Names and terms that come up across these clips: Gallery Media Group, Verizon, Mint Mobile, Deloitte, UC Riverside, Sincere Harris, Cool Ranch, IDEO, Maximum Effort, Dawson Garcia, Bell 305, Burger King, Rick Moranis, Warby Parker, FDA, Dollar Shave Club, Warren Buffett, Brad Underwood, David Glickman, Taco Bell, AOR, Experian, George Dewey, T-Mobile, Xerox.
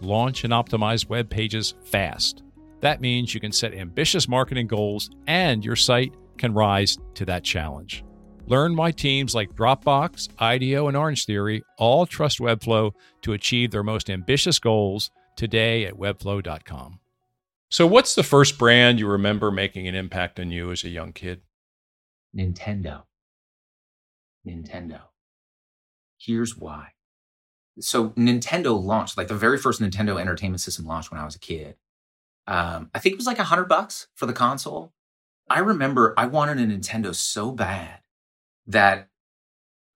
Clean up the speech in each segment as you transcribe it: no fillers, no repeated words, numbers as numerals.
launch, and optimize web pages fast. That means you can set ambitious marketing goals and your site can rise to that challenge. Learn why teams like Dropbox, IDEO, and Orange Theory all trust Webflow to achieve their most ambitious goals today at webflow.com. So what's the first brand you remember making an impact on you as a young kid? Nintendo. Here's why. So Nintendo launched, like the very first Nintendo Entertainment System launched when I was a kid. I think it was like $100 for the console. I remember I wanted a Nintendo so bad that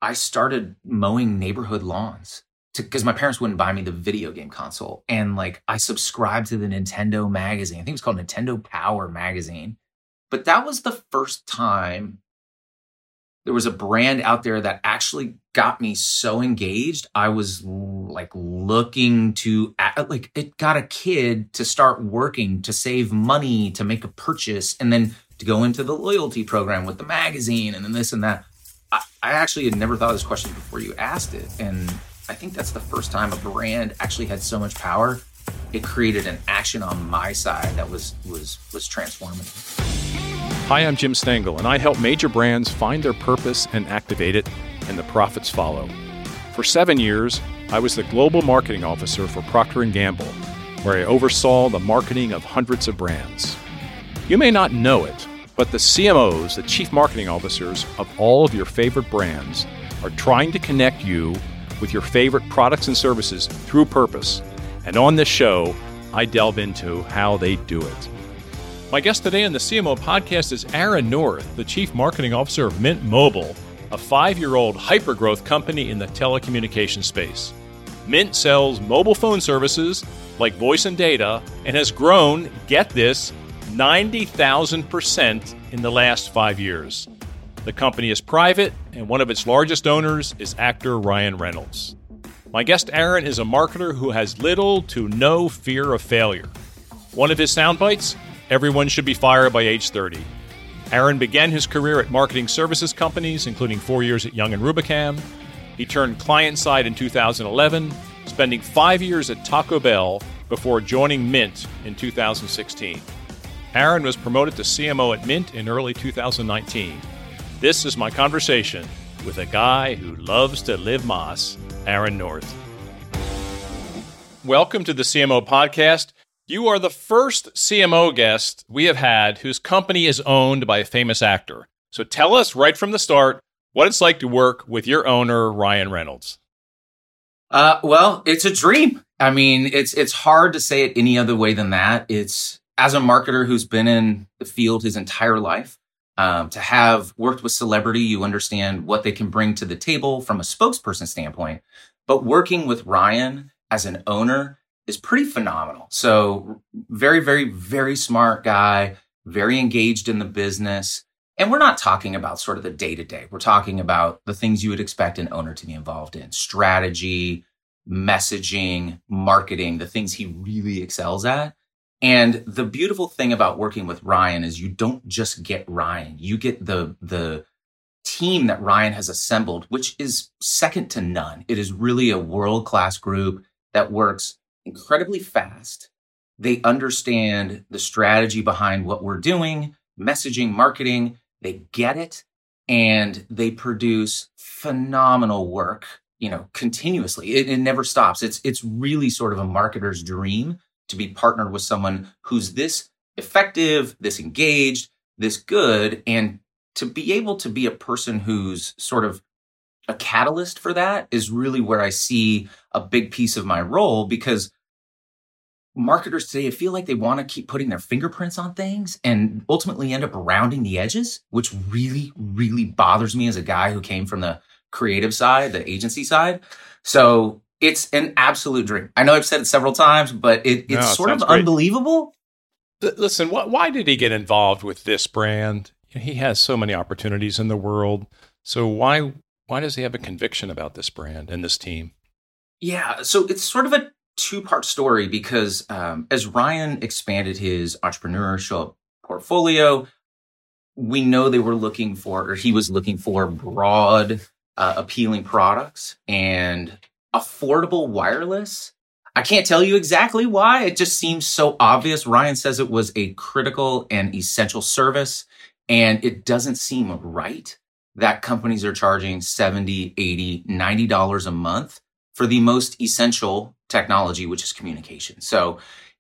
I started mowing neighborhood lawns, because my parents wouldn't buy me the video game console. And like I subscribed to the Nintendo magazine. I think it was called Nintendo Power magazine. But that was the first time there was a brand out there that actually got me so engaged. I was like looking to, like it got a kid to start working, to save money, to make a purchase, and then to go into the loyalty program with the magazine and then this and that. I actually had never thought of this question before you asked it. And I think that's the first time a brand actually had so much power. It created an action on my side that was transformative. Hi, I'm Jim Stengel, and I help major brands find their purpose and activate it, and the profits follow. For 7 years, I was the global marketing officer for Procter & Gamble, where I oversaw the marketing of hundreds of brands. You may not know it, but the CMOs, the chief marketing officers of all of your favorite brands, are trying to connect you with your favorite products and services through purpose. And on this show, I delve into how they do it. My guest today on the CMO podcast is Aaron North, the chief marketing officer of Mint Mobile, a 5-year-old hypergrowth company in the telecommunications space. Mint sells mobile phone services like voice and data and has grown, get this, 90,000% in the last 5 years. The company is private, and one of its largest owners is actor Ryan Reynolds. My guest Aaron is a marketer who has little to no fear of failure. One of his sound bites: everyone should be fired by age 30. Aaron began his career at marketing services companies, including 4 years at Young & Rubicam. He turned client-side in 2011, spending 5 years at Taco Bell before joining Mint in 2016. Aaron was promoted to CMO at Mint in early 2019. This is my conversation with a guy who loves to live Moss, Aaron North. Welcome to the CMO podcast. You are the first CMO guest we have had whose company is owned by a famous actor. So tell us right from the start what it's like to work with your owner, Ryan Reynolds. Well, it's a dream. I mean, it's hard to say it any other way than that. It's, as a marketer who's been in the field his entire life, to have worked with celebrity, you understand what they can bring to the table from a spokesperson standpoint. But working with Ryan as an owner is pretty phenomenal. So very, very, very smart guy, very engaged in the business. And we're not talking about sort of the day-to-day. We're talking about the things you would expect an owner to be involved in: strategy, messaging, marketing, the things he really excels at. And the beautiful thing about working with Ryan is you don't just get Ryan. You get the team that Ryan has assembled, which is second to none. It is really a world-class group that works incredibly fast. They understand the strategy behind what we're doing, messaging, marketing. They get it, and they produce phenomenal work, you know, continuously. It never stops. It's really sort of a marketer's dream to be partnered with someone who's this effective, this engaged, this good, and to be able to be a person who's sort of a catalyst for that is really where I see a big piece of my role, because marketers today feel like they want to keep putting their fingerprints on things and ultimately end up rounding the edges, which really, really bothers me as a guy who came from the creative side, the agency side. So It's an absolute dream. I know I've said it several times, but it's sort of unbelievable. Listen, why did he get involved with this brand? He has so many opportunities in the world. So why does he have a conviction about this brand and this team? Yeah, so it's sort of a two-part story because as Ryan expanded his entrepreneurial portfolio, we know they were looking for, or he was looking for, broad, appealing products and affordable wireless. I can't tell you exactly why. It just seems so obvious. Ryan says it was a critical and essential service, and it doesn't seem right that companies are charging $70, $80, $90 a month for the most essential technology, which is communication. So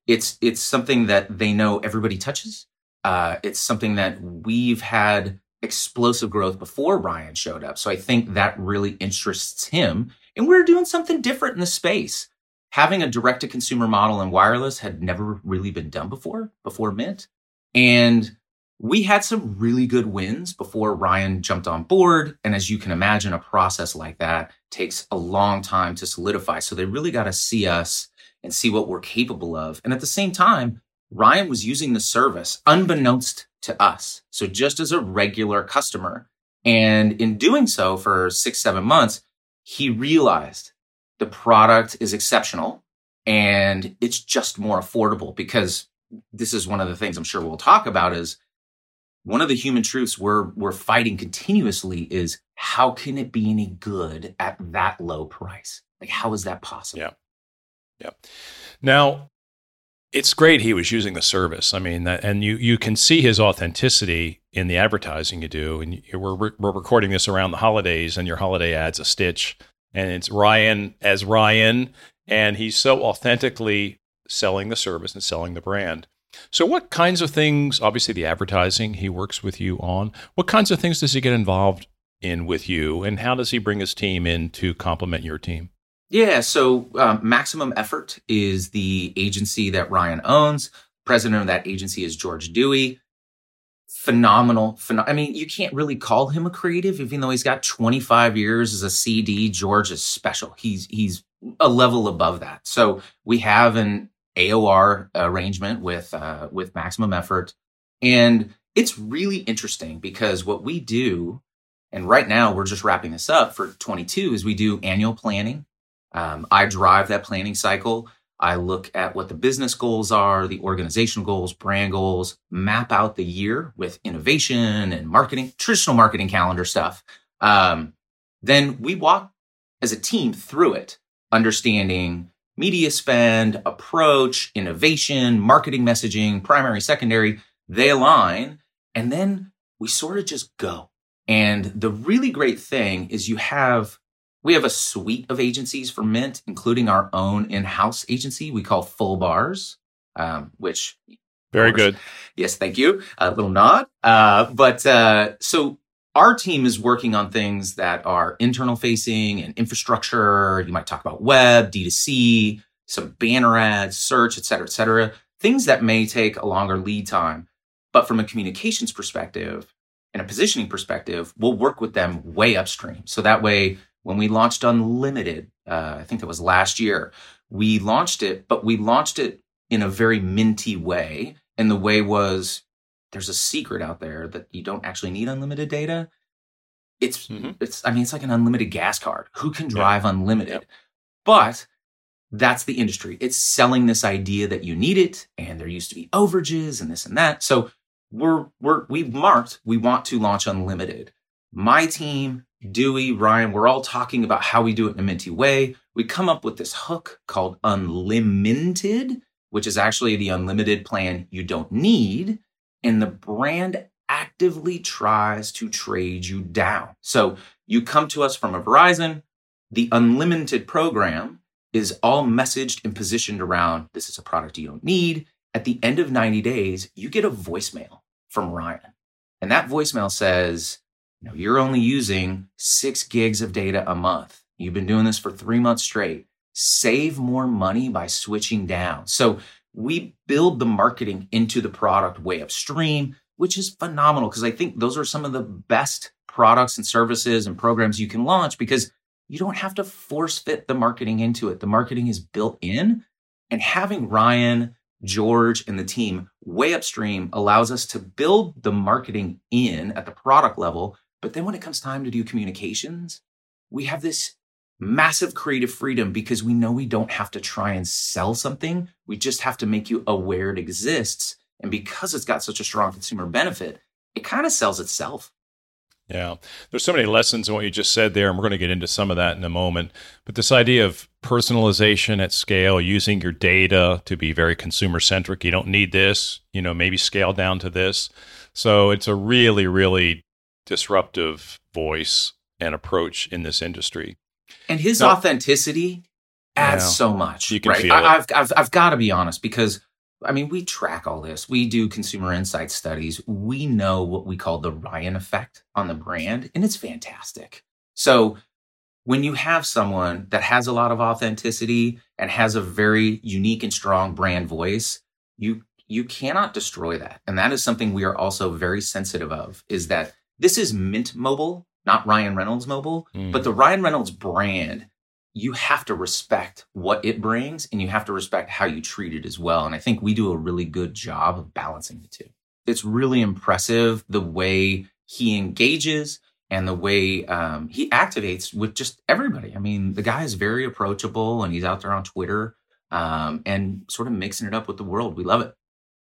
it's something that they know everybody touches. It's something that we've had explosive growth before Ryan showed up. So I think that really interests him. And we're doing something different in the space. Having a direct-to-consumer model in wireless had never really been done before Mint. And we had some really good wins before Ryan jumped on board. And as you can imagine, a process like that takes a long time to solidify. So they really got to see us and see what we're capable of. And at the same time, Ryan was using the service unbeknownst to us. So just as a regular customer. And in doing so for 6-7 months, he realized the product is exceptional and it's just more affordable, because this is one of the things I'm sure we'll talk about is one of the human truths we're fighting continuously is how can it be any good at that low price? Like, how is that possible? Yeah. Now, it's great he was using the service. I mean, and you can see his authenticity in the advertising you do. And we're recording this around the holidays, and your holiday ad's a stitch. And it's Ryan as Ryan, and he's so authentically selling the service and selling the brand. So what kinds of things, obviously the advertising he works with you on, what kinds of things does he get involved in with you, and how does he bring his team in to complement your team? Yeah, so Maximum Effort is the agency that Ryan owns. President of that agency is George Dewey. Phenomenal. I mean, you can't really call him a creative, even though he's got 25 years as a CD. George is special. He's a level above that. So we have an AOR arrangement with Maximum Effort, and it's really interesting because what we do, and right now we're just wrapping this up for 22, is we do annual planning. I drive that planning cycle. I look at what the business goals are, the organizational goals, brand goals, map out the year with innovation and marketing, traditional marketing calendar stuff. Then we walk as a team through it, understanding media spend, approach, innovation, marketing messaging, primary, secondary. They align, and then we sort of just go. And the really great thing is we have a suite of agencies for Mint, including our own in-house agency we call Full Bars, which... Very good. Yes, thank you. A little nod. So our team is working on things that are internal facing and infrastructure. You might talk about web, D2C, some banner ads, search, et cetera, things that may take a longer lead time. But from a communications perspective and a positioning perspective, we'll work with them way upstream. So that way... When we launched Unlimited, I think that was last year, we launched it, but we launched it in a very minty way. And the way was, there's a secret out there that you don't actually need unlimited data. It's like an unlimited gas card. Who can drive unlimited? Yep. But that's the industry. It's selling this idea that you need it, and there used to be overages and this and that. So we want to launch Unlimited. My team, Dewey, Ryan, we're all talking about how we do it in a minty way. We come up with this hook called Unlimited, which is actually the unlimited plan you don't need. And the brand actively tries to trade you down. So you come to us from a Verizon. The Unlimited program is all messaged and positioned around this is a product you don't need. At the end of 90 days, you get a voicemail from Ryan. And that voicemail says, "No, you're only using 6 gigs of data a month. You've been doing this for 3 months straight. Save more money by switching down." So we build the marketing into the product way upstream, which is phenomenal because I think those are some of the best products and services and programs you can launch because You don't have to force fit the marketing into it. The marketing is built in. And having Ryan, George, and the team way upstream allows us to build the marketing in at the product level. But then when it comes time to do communications, we have this massive creative freedom because we know we don't have to try and sell something. We just have to make you aware it exists. And because it's got such a strong consumer benefit, it kind of sells itself. Yeah. There's so many lessons in what you just said there, and we're going to get into some of that in a moment. But this idea of personalization at scale, using your data to be very consumer-centric. You don't need this, maybe scale down to this. So it's a really, really disruptive voice and approach in this industry. And his authenticity adds so much. You can feel it. I've got to be honest because, we track all this. We do consumer insight studies. We know what we call the Ryan effect on the brand, and it's fantastic. So when you have someone that has a lot of authenticity and has a very unique and strong brand voice, you cannot destroy that. And that is something we are also very sensitive of, is that this is Mint Mobile, not Ryan Reynolds Mobile, but the Ryan Reynolds brand. You have to respect what it brings, and you have to respect how you treat it as well. And I think we do a really good job of balancing the two. It's really impressive the way he engages and the way he activates with just everybody. The guy is very approachable, and he's out there on Twitter and sort of mixing it up with the world. We love it.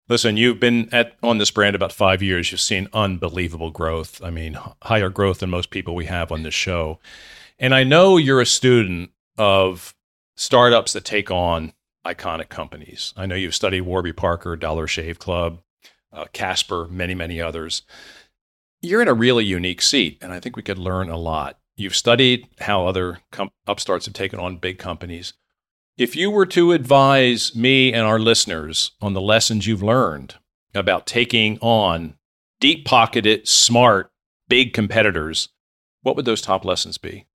Listen, you've been on this brand about 5 years. You've seen unbelievable growth. Higher growth than most people we have on this show. And I know you're a student of startups that take on iconic companies. I know you've studied Warby Parker, Dollar Shave Club, Casper, many, many others. You're in a really unique seat, and I think we could learn a lot. You've studied how other upstarts have taken on big companies. If you were to advise me and our listeners on the lessons you've learned about taking on deep-pocketed, smart, big competitors, what would those top lessons be?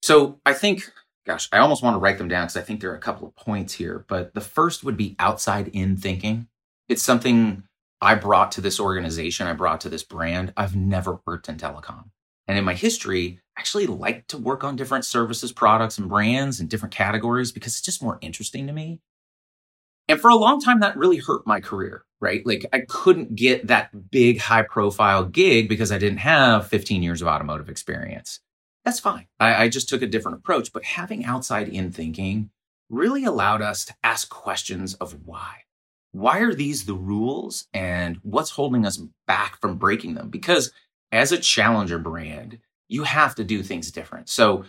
So I think, I almost want to write them down because I think there are a couple of points here. But the first would be outside-in thinking. It's something I brought to this organization. I brought to this brand. I've never worked in telecom. And in my history, I actually like to work on different services, products, and brands and different categories because it's just more interesting to me. And for a long time, that really hurt my career, right? Like I couldn't get that big, high-profile gig because I didn't have 15 years of automotive experience. That's fine. I just took a different approach, but having outside-in thinking really allowed us to ask questions of why. Why are these the rules and what's holding us back from breaking them? Because as a challenger brand, you have to do things different. So,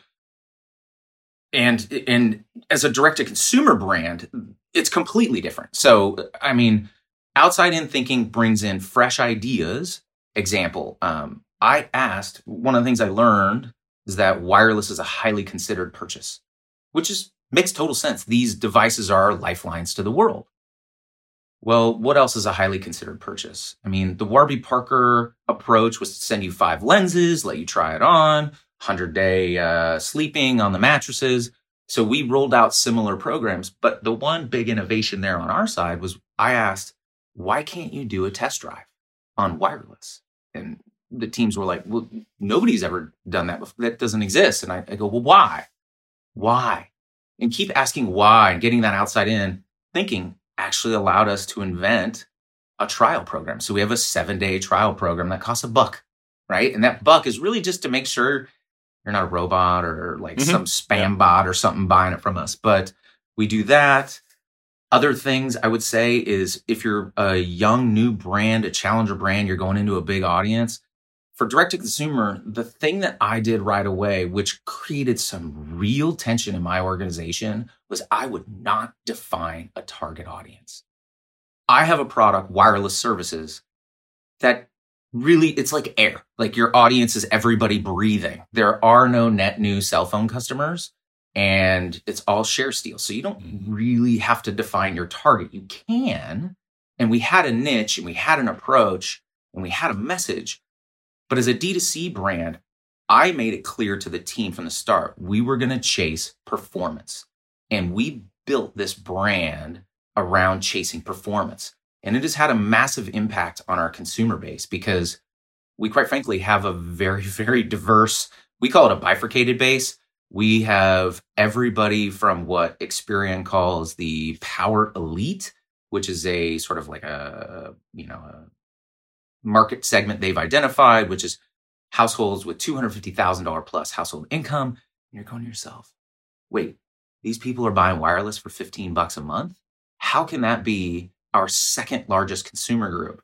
and as a direct-to-consumer brand, it's completely different. So, outside-in thinking brings in fresh ideas. Example, one of the things I learned is that wireless is a highly considered purchase, which makes total sense. These devices are lifelines to the world. Well, what else is a highly considered purchase? The Warby Parker approach was to send you 5 lenses, let you try it on, 100-day sleeping on the mattresses. So we rolled out similar programs. But the one big innovation there on our side was I asked, why can't you do a test drive on wireless? And the teams were like, well, nobody's ever done that before. That doesn't exist. And I go, well, why? Why? And keep asking why and getting that outside-in thinking actually allowed us to invent a trial program. So we have a 7-day trial program that costs $1, right? And that $1 is really just to make sure you're not a robot or some spam bot or something buying it from us. But we do that. Other things I would say is if you're a young, new brand, a challenger brand, you're going into a big audience. For direct-to-consumer, the thing that I did right away, which created some real tension in my organization, was I would not define a target audience. I have a product, wireless services, that really, it's like air. Like your audience is everybody breathing. There are no net new cell phone customers, and it's all share steal. So you don't really have to define your target. You can, and we had a niche, and we had an approach, and we had a message. But as a D2C brand, I made it clear to the team from the start, we were going to chase performance. And we built this brand around chasing performance. And it has had a massive impact on our consumer base because we, quite frankly, have a very, very diverse we call it a bifurcated base. We have everybody from what Experian calls the power elite, which is a sort of like a, you know, a market segment they've identified, which is households with $250,000 plus household income. And you're going to yourself, wait, these people are buying wireless for $15 a month? How can that be our second largest consumer group?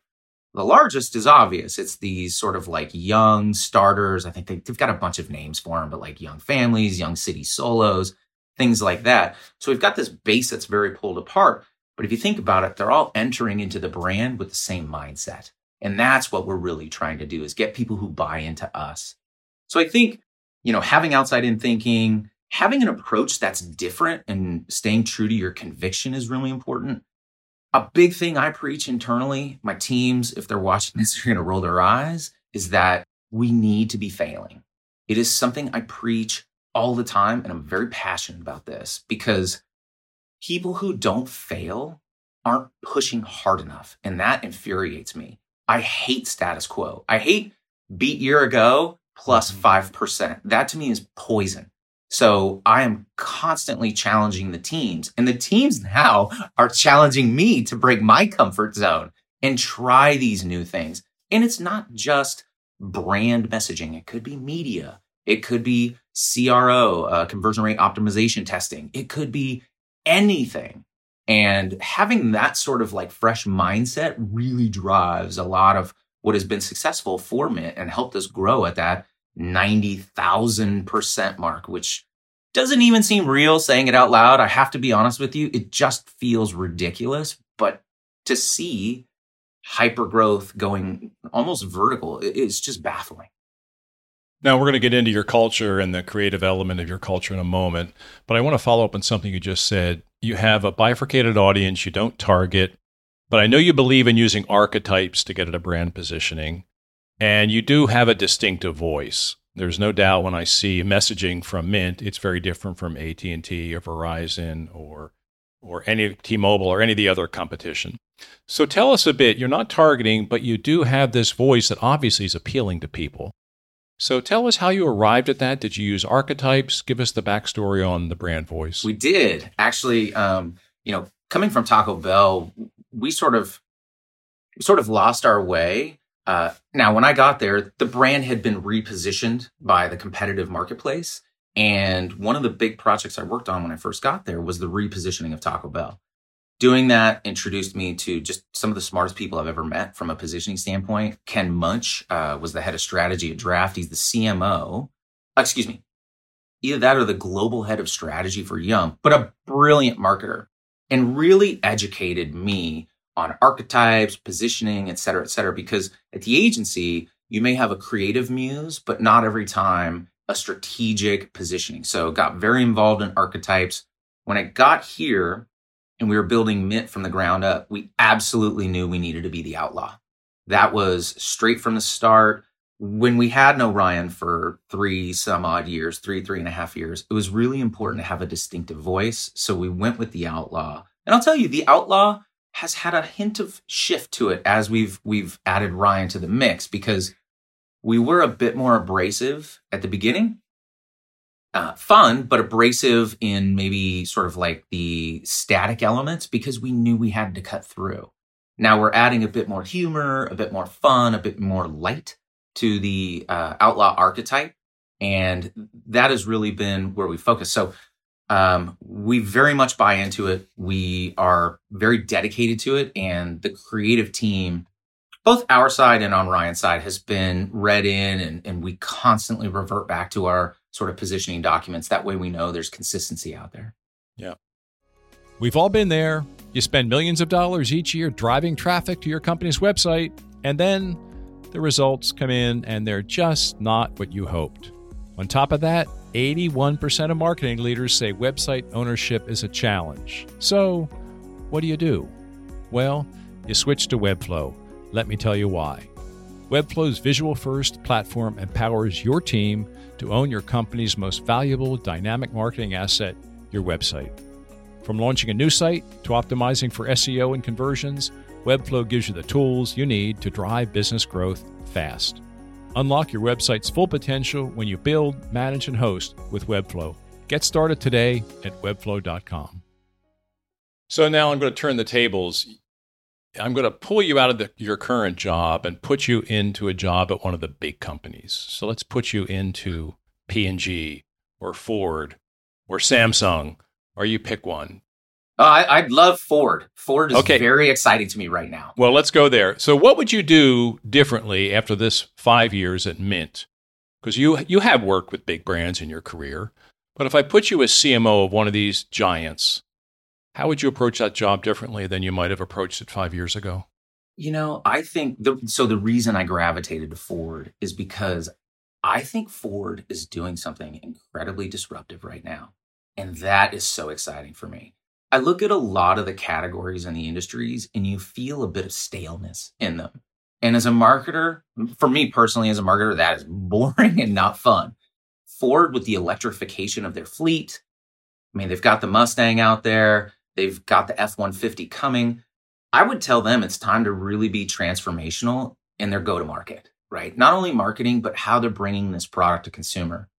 The largest is obvious. It's these sort of like young starters. I think they've got a bunch of names for them, but like young families, young city solos, things like that. So we've got this base that's very pulled apart. But if you think about it, they're all entering into the brand with the same mindset. And that's what we're really trying to do, is get people who buy into us. So I think, you know, having outside-in thinking, having an approach that's different and staying true to your conviction is really important. A big thing I preach internally, my teams, if they're watching this, you're going to roll their eyes, is that we need to be failing. It is something I preach all the time, and I'm very passionate about this, because people who don't fail aren't pushing hard enough, and that infuriates me. I hate status quo. I hate beat year ago plus 5%. That to me is poison. So I am constantly challenging the teams, and the teams now are challenging me to break my comfort zone and try these new things. And it's not just brand messaging. It could be media. It could be CRO, conversion rate optimization testing. It could be anything. And having that sort of like fresh mindset really drives a lot of what has been successful for Mint and helped us grow at that 90,000% mark, which doesn't even seem real saying it out loud. I have to be honest with you. It just feels ridiculous. But to see hyper growth going almost vertical, it's just baffling. Now, we're going to get into your culture and the creative element of your culture in a moment. But I want to follow up on something you just said. You have a bifurcated audience. You don't target. But I know you believe in using archetypes to get at a brand positioning. And you do have a distinctive voice. There's no doubt when I see messaging from Mint, it's very different from AT&T or Verizon or any T-Mobile or any of the other competition. So tell us a bit. You're not targeting, but you do have this voice that obviously is appealing to people. So tell us how you arrived at that. Did you use archetypes? Give us the backstory on the brand voice. We did. Actually, you know, coming from Taco Bell, we sort of lost our way. Now, when I got there, the brand had been repositioned by the competitive marketplace. And one of the big projects I worked on when I first got there was the repositioning of Taco Bell. Doing that introduced me to just some of the smartest people I've ever met from a positioning standpoint. Ken Munch was the head of strategy at Draft. He's the CMO. Excuse me. Either that or the global head of strategy for Yum, but a brilliant marketer, and really educated me on archetypes, positioning, et cetera, because at the agency, you may have a creative muse, but not every time a strategic positioning. So got very involved in archetypes. When I got here and we were building Mint from the ground up, we absolutely knew we needed to be the outlaw. That was straight from the start. When we had no Ryan for three and a half years, it was really important to have a distinctive voice. So we went with the outlaw. And I'll tell you, the outlaw has had a hint of shift to it as we've added Ryan to the mix, because we were a bit more abrasive at the beginning. Fun, but abrasive in maybe sort of like the static elements, because we knew we had to cut through. Now we're adding a bit more humor, a bit more fun, a bit more light to the outlaw archetype. And that has really been where we focus. So we very much buy into it. We are very dedicated to it. And the creative team, both our side and on Ryan's side, has been read in, and we constantly revert back to our sort of positioning documents. That way we know there's consistency out there. Yeah. We've all been there. You spend millions of dollars each year driving traffic to your company's website, and then the results come in and they're just not what you hoped. On top of that, 81% of marketing leaders say website ownership is a challenge. So what do? Well, you switch to Webflow. Let me tell you why. Webflow's visual-first platform empowers your team to own your company's most valuable dynamic marketing asset, your website. From launching a new site to optimizing for SEO and conversions, Webflow gives you the tools you need to drive business growth fast. Unlock your website's full potential when you build, manage, and host with Webflow. Get started today at webflow.com. So now I'm going to turn the tables. I'm going to pull you out of your current job and put you into a job at one of the big companies. So let's put you into P&G or Ford or Samsung, or you pick one. I'd love Ford. Ford is very exciting to me right now. Well, let's go there. So what would you do differently after this 5 years at Mint? Because you have worked with big brands in your career. But if I put you as CMO of one of these giants, how would you approach that job differently than you might have approached it 5 years ago? You know, I think the reason I gravitated to Ford is because I think Ford is doing something incredibly disruptive right now. And that is so exciting for me. I look at a lot of the categories and the industries, and you feel a bit of staleness in them. And as a marketer, for me personally, as a marketer, that is boring and not fun. Ford, with the electrification of their fleet, I mean, they've got the Mustang out there. They've got the F-150 coming. I would tell them it's time to really be transformational in their go-to-market, right? Not only marketing, but how they're bringing this product to consumer.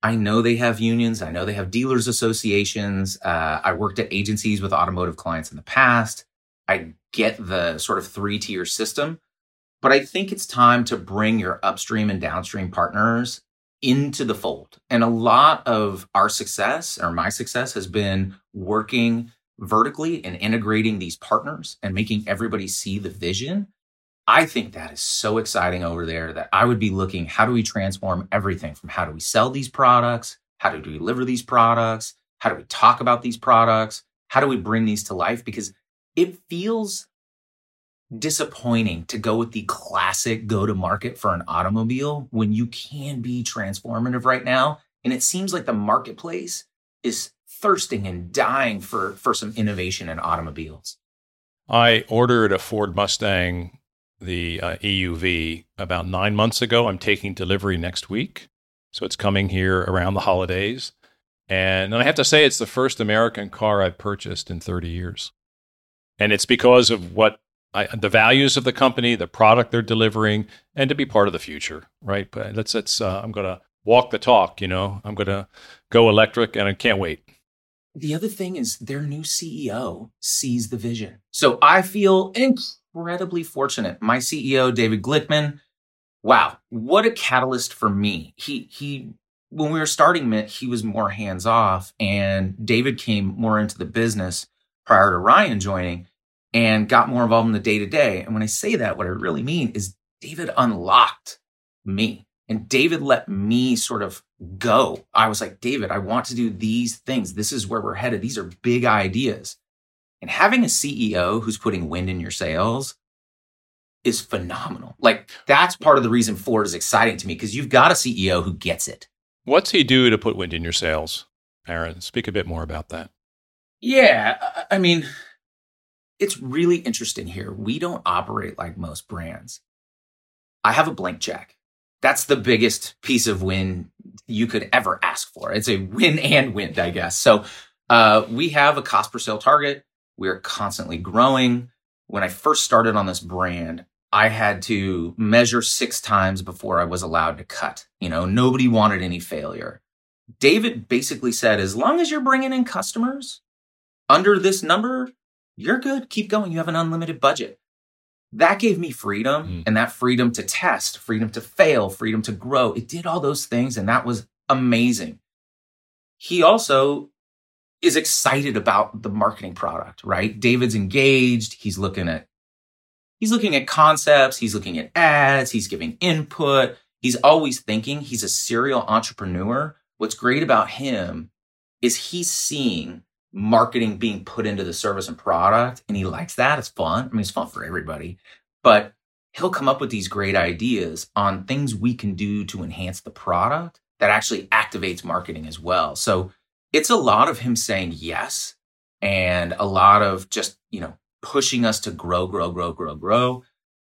I know they have unions. I know they have dealers associations. I worked at agencies with automotive clients in the past. I get the sort of three-tier system, but I think it's time to bring your upstream and downstream partners into the fold. And a lot of our success, or my success, has been working vertically and integrating these partners and making everybody see the vision. I think that is so exciting over there that I would be looking, how do we transform everything from how do we sell these products? How do we deliver these products? How do we talk about these products? How do we bring these to life? Because it feels disappointing to go with the classic go-to-market for an automobile when you can be transformative right now. And it seems like the marketplace is thirsting and dying for some innovation in automobiles. I ordered a Ford Mustang, the EUV, about 9 months ago. I'm taking delivery next week. So it's coming here around the holidays. And I have to say, it's the first American car I've purchased in 30 years. And it's because of the values of the company, the product they're delivering, and to be part of the future, right? But I'm going to walk the talk, you know, I'm going to go electric, and I can't wait. The other thing is their new CEO sees the vision. So I feel incredibly fortunate. My CEO, David Glickman, wow, what a catalyst for me. He when we were starting Mint, he was more hands-off, and David came more into the business prior to Ryan joining and got more involved in the day-to-day. And when I say that, what I really mean is David unlocked me, and David let me sort of go. I was like, David, I want to do these things. This is where we're headed. These are big ideas. And having a CEO who's putting wind in your sails is phenomenal. Like, that's part of the reason Ford is exciting to me, because you've got a CEO who gets it. What's he do to put wind in your sails, Aaron? Speak a bit more about that. Yeah, I mean, it's really interesting here. We don't operate like most brands. I have a blank check. That's the biggest piece of win you could ever ask for. It's a win and win, I guess. So we have a cost per sale target. We are constantly growing. When I first started on this brand, I had to measure 6 times before I was allowed to cut. You know, nobody wanted any failure. David basically said, as long as you're bringing in customers under this number, you're good. Keep going. You have an unlimited budget. That gave me freedom, and that freedom to test, freedom to fail, freedom to grow. It did all those things, and that was amazing. He also is excited about the marketing product, right? David's engaged. He's looking at concepts. He's looking at ads. He's giving input. He's always thinking. He's a serial entrepreneur. What's great about him is he's seeing marketing being put into the service and product, and he likes that. It's fun. I mean, it's fun for everybody, but he'll come up with these great ideas on things we can do to enhance the product that actually activates marketing as well. So it's a lot of him saying yes, and a lot of just, you know, pushing us to grow.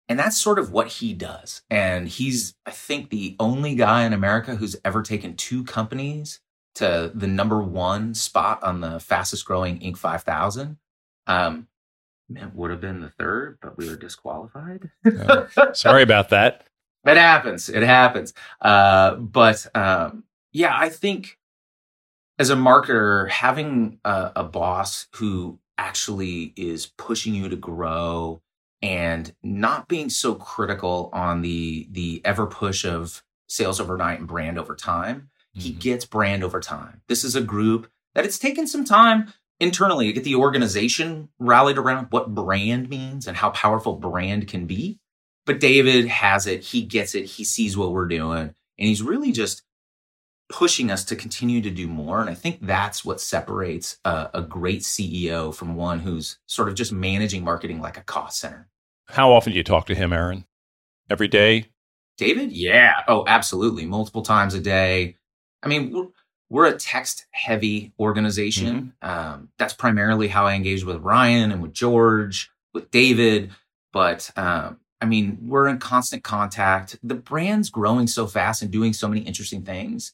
And that's sort of what he does. And he's, I think, the only guy in America who's ever taken 2 companies to the number 1 spot on the fastest growing Inc. 5000. It would have been the 3rd, but we were disqualified. Sorry about that. It happens. It happens. But I think as a marketer, having a boss who actually is pushing you to grow and not being so critical on the ever push of sales overnight and brand over time, mm-hmm. He gets brand over time. This is a group that it's taken some time internally to get the organization rallied around what brand means and how powerful brand can be. But David has it. He gets it. He sees what we're doing. And he's really just pushing us to continue to do more. And I think that's what separates a great CEO from one who's sort of just managing marketing like a cost center. How often do you talk to him, Aaron? Every day? David? Yeah. Oh, absolutely. Multiple times a day. I mean, we're a text-heavy organization. Mm-hmm. That's primarily how I engage with Ryan and with George, with David. But we're in constant contact. The brand's growing so fast and doing so many interesting things.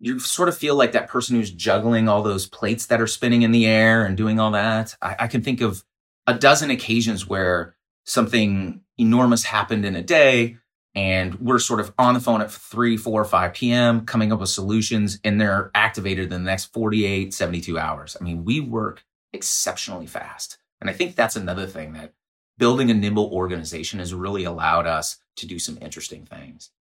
You sort of feel like that person who's juggling all those plates that are spinning in the air and doing all that. I can think of a dozen occasions where something enormous happened in a day and we're sort of on the phone at 3, 4, 5 p.m. coming up with solutions, and they're activated in the next 48, 72 hours. I mean, we work exceptionally fast. And I think that's another thing that building a nimble organization has really allowed us to do some interesting things.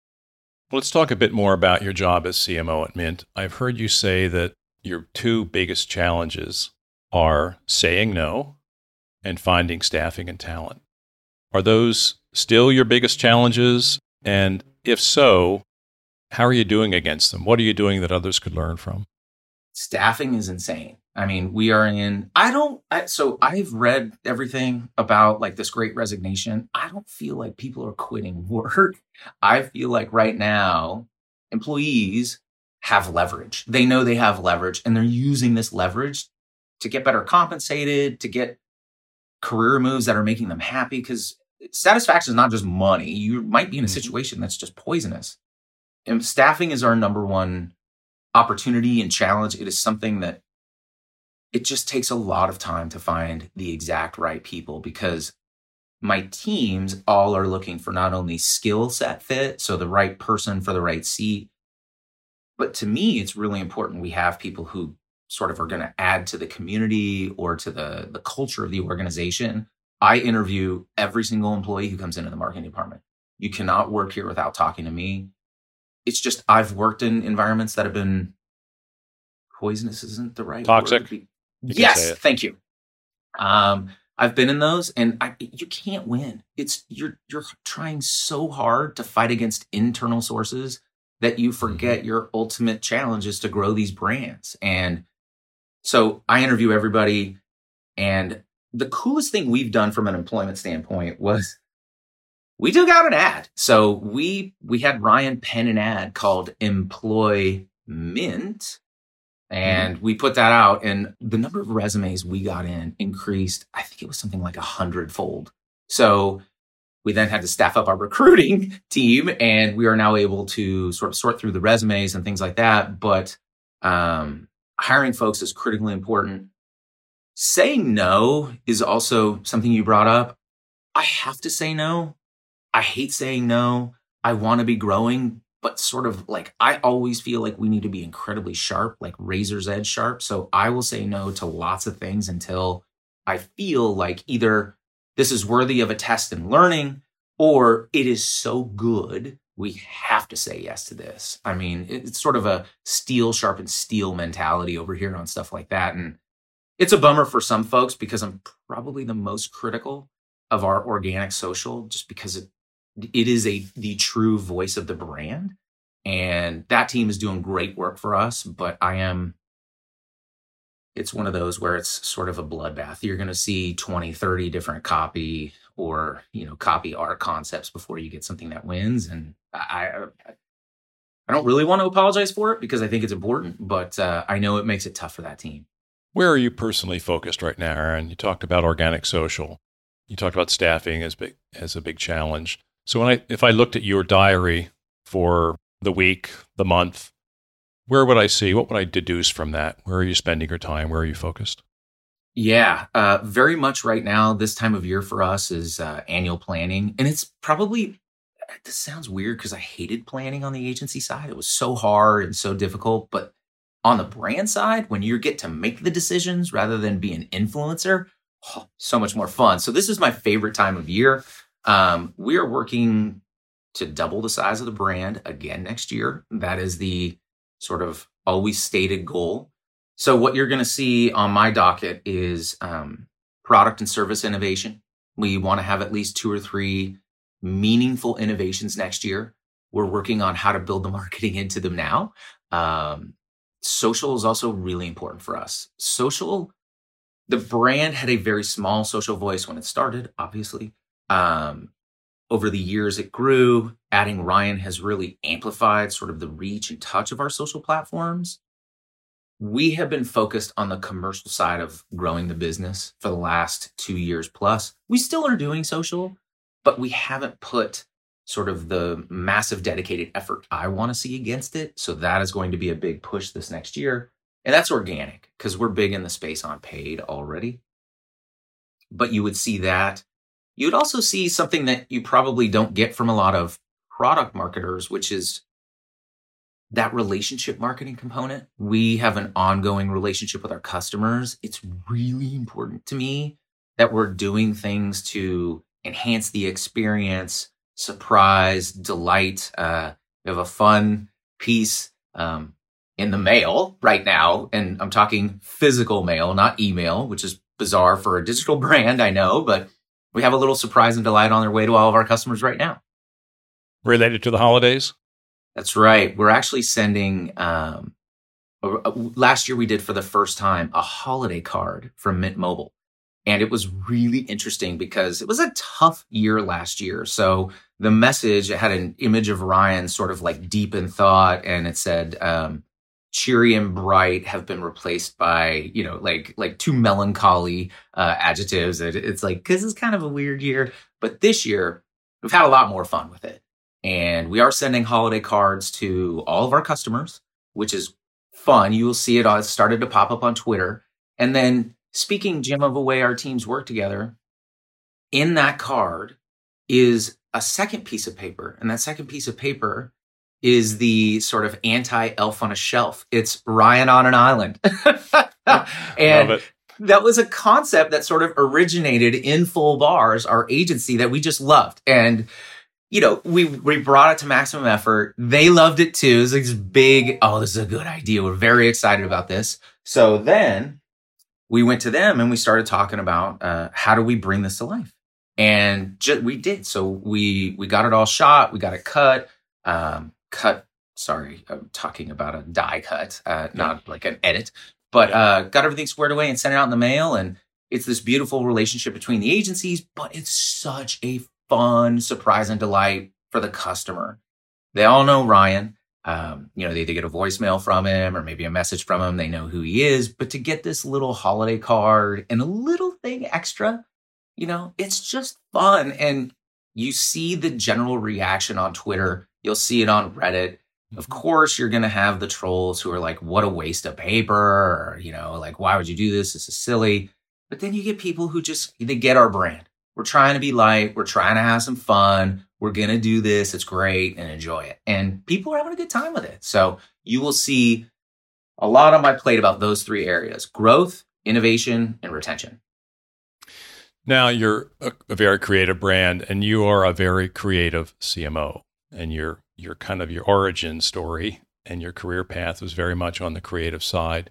Well, let's talk a bit more about your job as CMO at Mint. I've heard you say that your two biggest challenges are saying no and finding staffing and talent. Are those still your biggest challenges? And if so, how are you doing against them? What are you doing that others could learn from? Staffing is insane. I mean, we are in, so I've read everything about like this great resignation. I don't feel like people are quitting work. I feel like right now employees have leverage. They know they have leverage and they're using this leverage to get better compensated, to get career moves that are making them happy. Because satisfaction is not just money. You might be in a situation that's just poisonous. And staffing is our number one opportunity and challenge. It is something that it just takes a lot of time to find the exact right people, because my teams all are looking for not only skill set fit, so the right person for the right seat, but to me, it's really important we have people who sort of are going to add to the community or to the culture of the organization. I interview every single employee who comes into the marketing department. You cannot work here without talking to me. It's just, I've worked in environments that have been poisonous, isn't the right toxic word. Yes, thank you. I've been in those, and you can't win. It's you're trying so hard to fight against internal sources that you forget your ultimate challenge is to grow these brands. And so I interview everybody. And the coolest thing we've done from an employment standpoint was we took out an ad. So we had Ryan pen an ad called Employ Mint. And we put that out, and the number of resumes we got in increased. I think it was something like 100-fold. So we then had to staff up our recruiting team, and we are now able to sort of sort through the resumes and things like that. But hiring folks is critically important. Saying no is also something you brought up. I have to say no. I hate saying no. I want to be growing. But sort of like, I always feel like we need to be incredibly sharp, like razor's edge sharp. So I will say no to lots of things until I feel like either this is worthy of a test and learning, or it is so good, we have to say yes to this. I mean, it's sort of a steel sharpens steel mentality over here on stuff like that. And it's a bummer for some folks because I'm probably the most critical of our organic social, just because it is the true voice of the brand, and that team is doing great work for us. But it's one of those where it's sort of a bloodbath. You're going to see 20, 30 different copy or, copy art concepts before you get something that wins. And I don't really want to apologize for it because I think it's important, but I know it makes it tough for that team. Where are you personally focused right now, Aaron? You talked about organic social. You talked about staffing as a big challenge. So if I looked at your diary for the week, the month, where would I see? What would I deduce from that? Where are you spending your time? Where are you focused? Yeah, very much right now, this time of year for us is annual planning. And it's probably, this sounds weird because I hated planning on the agency side. It was so hard and so difficult. But on the brand side, when you get to make the decisions rather than be an influencer, oh, so much more fun. So this is my favorite time of year. We are working to double the size of the brand again next year. That is the sort of always stated goal. So what you're going to see on my docket is product and service innovation. We want to have at least 2 or 3 meaningful innovations next year. We're working on how to build the marketing into them now. Social is also really important for us. Social, the brand had a very small social voice when it started, obviously. Over the years, it grew. Adding Ryan has really amplified sort of the reach and touch of our social platforms. We have been focused on the commercial side of growing the business for the last 2 years plus. We still are doing social, but we haven't put sort of the massive dedicated effort I want to see against it. So that is going to be a big push this next year. And that's organic because we're big in the space on paid already. But you would see that. You'd also see something that you probably don't get from a lot of product marketers, which is that relationship marketing component. We have an ongoing relationship with our customers. It's really important to me that we're doing things to enhance the experience, surprise, delight. We have a fun piece in the mail right now, and I'm talking physical mail, not email, which is bizarre for a digital brand, I know, but we have a little surprise and delight on their way to all of our customers right now. Related to the holidays? That's right. We're actually sending, last year we did for the first time a holiday card from Mint Mobile. And it was really interesting because it was a tough year last year. So the message, it had an image of Ryan sort of like deep in thought. And it said, cheery and bright have been replaced by, you know, like two melancholy adjectives. It's like, because it's kind of a weird year. But this year, we've had a lot more fun with it. And we are sending holiday cards to all of our customers, which is fun. You will see it started to pop up on Twitter. And then speaking, Jim, of a way our teams work together, in that card is a second piece of paper. And that second piece of paper is the sort of anti-Elf on a Shelf. It's Ryan on an Island. And that was a concept that sort of originated in Full Bars, our agency that we just loved. And, you know, we brought it to Maximum Effort. They loved it too. It was like this big, oh, this is a good idea. We're very excited about this. So then we went to them and we started talking about how do we bring this to life? And we did. So we got it all shot. We got it cut. Sorry, I'm talking about a die cut, not like an edit, but got everything squared away and sent it out in the mail. And it's this beautiful relationship between the agencies, but it's such a fun surprise and delight for the customer. They all know Ryan. You know, they either get a voicemail from him or maybe a message from him. They know who he is. But to get this little holiday card and a little thing extra, you know, it's just fun. And you see the general reaction on Twitter. You'll see it on Reddit. Of course, you're going to have the trolls who are like, what a waste of paper. Or, you know, like, why would you do this? This is silly. But then you get people who just, they get our brand. We're trying to be light. We're trying to have some fun. We're going to do this. It's great and enjoy it. And people are having a good time with it. So you will see a lot on my plate about those 3 areas: growth, innovation, and retention. Now, you're a very creative brand and you are a very creative CMO, and your kind of your origin story and your career path was very much on the creative side.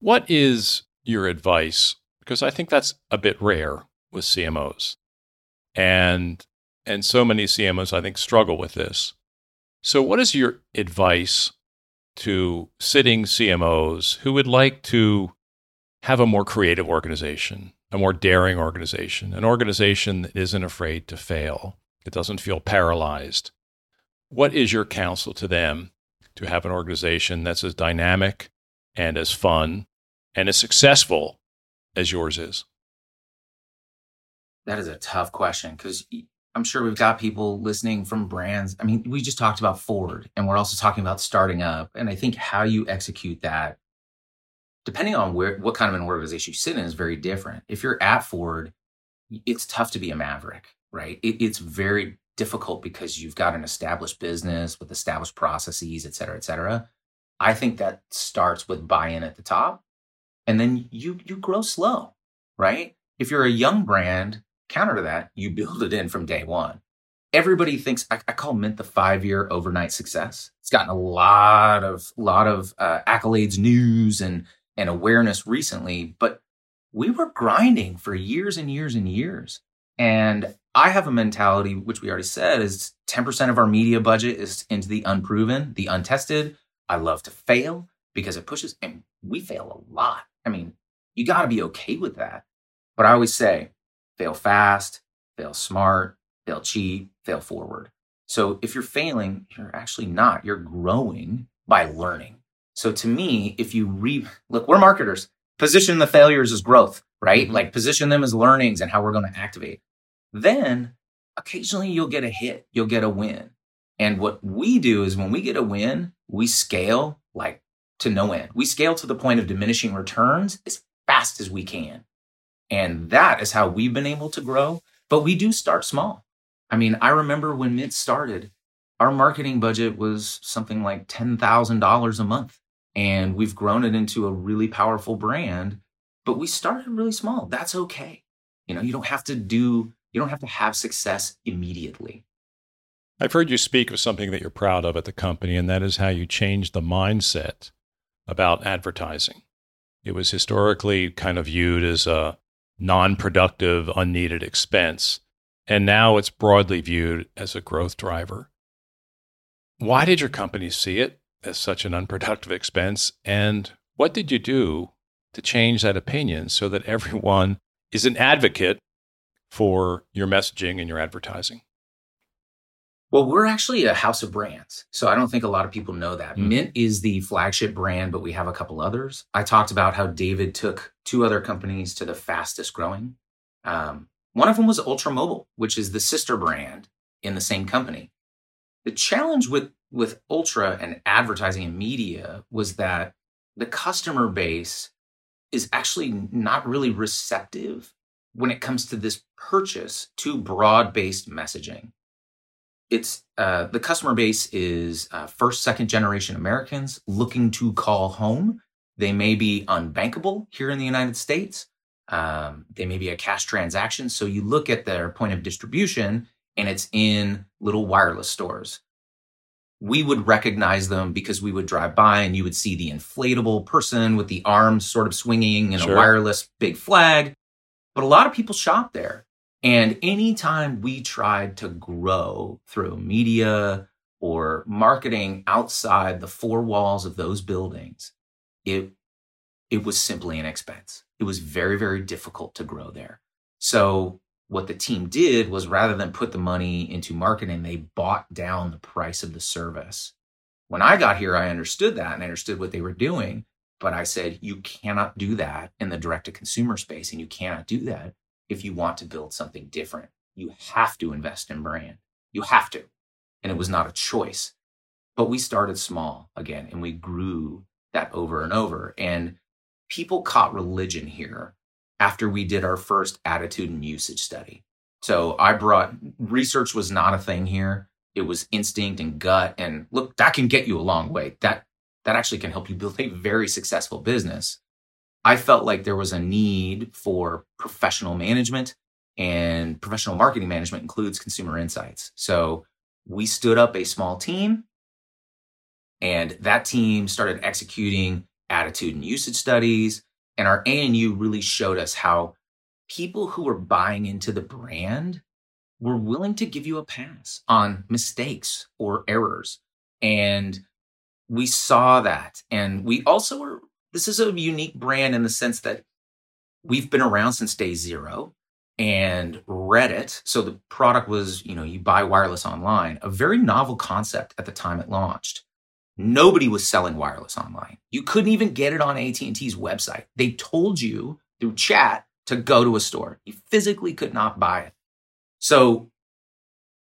What is your advice? Because I think that's a bit rare with CMOs. And so many CMOs, I think, struggle with this. So what is your advice to sitting CMOs who would like to have a more creative organization, a more daring organization, an organization that isn't afraid to fail, that doesn't feel paralyzed? What is your counsel to them to have an organization that's as dynamic and as fun and as successful as yours is? That is a tough question because I'm sure we've got people listening from brands. I mean, we just talked about Ford, and we're also talking about starting up. And I think how you execute that, depending on what kind of an organization you sit in, is very different. If you're at Ford, it's tough to be a maverick, right? It's very difficult because you've got an established business with established processes, et cetera, et cetera. I think that starts with buy-in at the top, and then you grow slow, right? If you're a young brand, counter to that, you build it in from day one. Everybody thinks, I call Mint the 5-year overnight success. It's gotten a lot of accolades, news, and awareness recently, but we were grinding for years and years and years. And I have a mentality, which we already said, is 10% of our media budget is into the unproven, the untested. I love to fail because it pushes, and we fail a lot. I mean, you got to be okay with that. But I always say, fail fast, fail smart, fail cheap, fail forward. So if you're failing, you're actually not. You're growing by learning. So to me, if you look, we're marketers. Position the failures as growth, right? Like position them as learnings and how we're going to activate. Then occasionally you'll get a hit, you'll get a win. And what we do is when we get a win, we scale like to no end. We scale to the point of diminishing returns as fast as we can. And that is how we've been able to grow. But we do start small. I mean, I remember when Mint started, our marketing budget was something like $10,000 a month. And we've grown it into a really powerful brand, but we started really small. That's okay. You know, you don't have to have success immediately. I've heard you speak of something that you're proud of at the company, and that is how you changed the mindset about advertising. It was historically kind of viewed as a non-productive, unneeded expense. And now it's broadly viewed as a growth driver. Why did your company see it as such an unproductive expense? And what did you do to change that opinion so that everyone is an advocate for your messaging and your advertising? Well, we're actually a house of brands. So I don't think a lot of people know that. Mint is the flagship brand, but we have a couple others. I talked about how David took 2 other companies to the fastest growing. One of them was Ultramobile, which is the sister brand in the same company. The challenge with Ultra and advertising and media was that the customer base is actually not really receptive when it comes to this purchase to broad-based messaging. It's the customer base is first, second generation Americans looking to call home. They may be unbankable here in the United States. They may be a cash transaction. So you look at their point of distribution and it's in little wireless stores. We would recognize them because we would drive by and you would see the inflatable person with the arms sort of swinging and a wireless big flag. But a lot of people shop there. And anytime we tried to grow through media or marketing outside the 4 walls of those buildings, it was simply an expense. It was very, very difficult to grow there. So what the team did was rather than put the money into marketing, they bought down the price of the service. When I got here, I understood that and I understood what they were doing. But I said, you cannot do that in the direct-to-consumer space, and you cannot do that if you want to build something different. You have to invest in brand. You have to. And it was not a choice. But we started small again, and we grew that over and over. And people caught religion here after we did our first attitude and usage study. So I brought, research was not a thing here. It was instinct and gut. And look, that can get you a long way. That actually can help you build a very successful business. I felt like there was a need for professional management, and professional marketing management includes consumer insights. So we stood up a small team, and that team started executing attitude and usage studies. And our A&U really showed us how people who were buying into the brand were willing to give you a pass on mistakes or errors. And we saw that. And we also were, this is a unique brand in the sense that we've been around since day 0 and Reddit. So the product was, you buy wireless online, a very novel concept at the time it launched. Nobody was selling wireless online. You couldn't even get it on AT&T's website. They told you through chat to go to a store. You physically could not buy it. So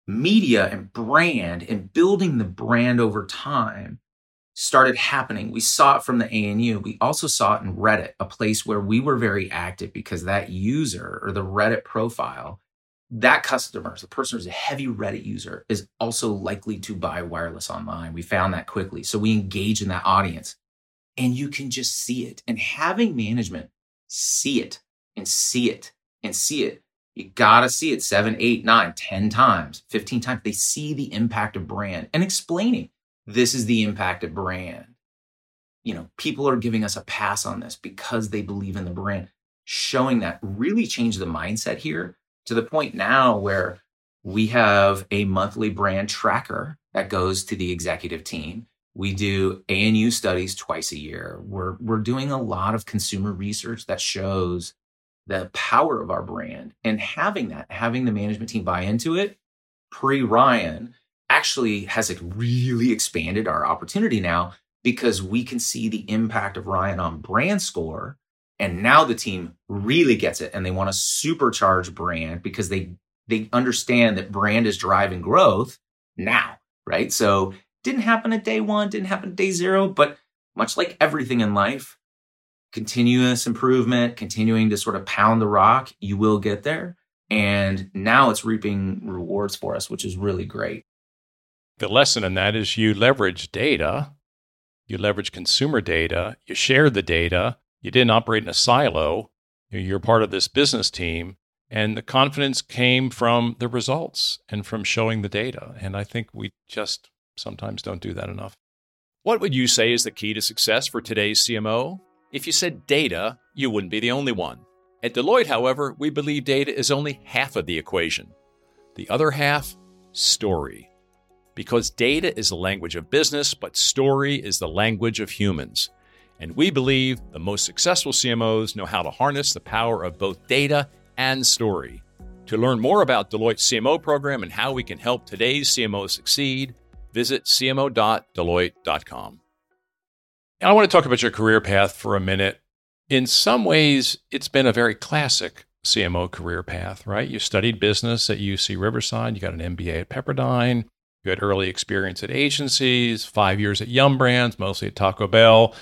media and brand and building the brand over time started happening. We saw it from the A&U. We also saw it in Reddit, a place where we were very active because that user or the Reddit profile That customer, the person who's a heavy Reddit user, is also likely to buy wireless online. We found that quickly. So we engage in that audience and you can just see it. And having management see it and see it and see it. You got to see it 7, 8, 9, 10 times, 15 times. They see the impact of brand and explaining this is the impact of brand. You know, people are giving us a pass on this because they believe in the brand. Showing that really changed the mindset here. To the point now where we have a monthly brand tracker that goes to the executive team. We do ANU studies twice a year. We're doing a lot of consumer research that shows the power of our brand. And having that, having the management team buy into it, pre-Ryan, actually has like really expanded our opportunity now because we can see the impact of Ryan on brand score. And now the team really gets it and they want to supercharge brand because they understand that brand is driving growth now, right? So didn't happen at day one, didn't happen at day zero, but much like everything in life, continuous improvement, continuing to sort of pound the rock, you will get there. And now it's reaping rewards for us, which is really great. The lesson in that is you leverage data, you leverage consumer data, you share the data. You didn't operate in a silo. You're part of this business team. And the confidence came from the results and from showing the data. And I think we just sometimes don't do that enough. What would you say is the key to success for today's CMO? If you said data, you wouldn't be the only one. At Deloitte, however, we believe data is only half of the equation. The other half, story. Because data is the language of business, but story is the language of humans. And we believe the most successful CMOs know how to harness the power of both data and story. To learn more about Deloitte's CMO program and how we can help today's CMOs succeed, visit cmo.deloitte.com. Now, I want to talk about your career path for a minute. In some ways, it's been a very classic CMO career path, right? You studied business at UC Riverside. You got an MBA at Pepperdine. You had early experience at agencies, 5 years at Yum Brands, mostly at Taco Bell.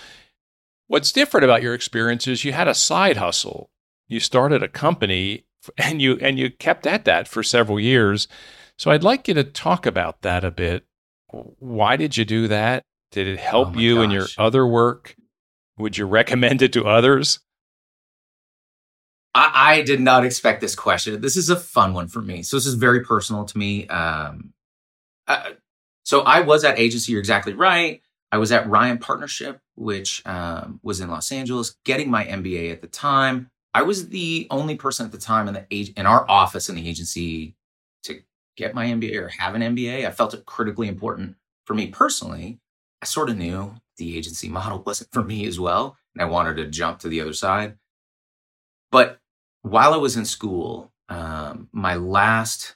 What's different about your experience is you had a side hustle. You started a company and you kept at that for several years. So I'd like you to talk about that a bit. Why did you do that? Did it help you in your other work? Would you recommend it to others? I did not expect this question. This is a fun one for me. So this is very personal to me. So I was at agency, you're exactly right. I was at Ryan Partnership, which was in Los Angeles, getting my MBA at the time. I was the only person at the time in our office in the agency to get my MBA or have an MBA. I felt it critically important for me personally. I sort of knew the agency model wasn't for me as well, and I wanted to jump to the other side. But while I was in school, my last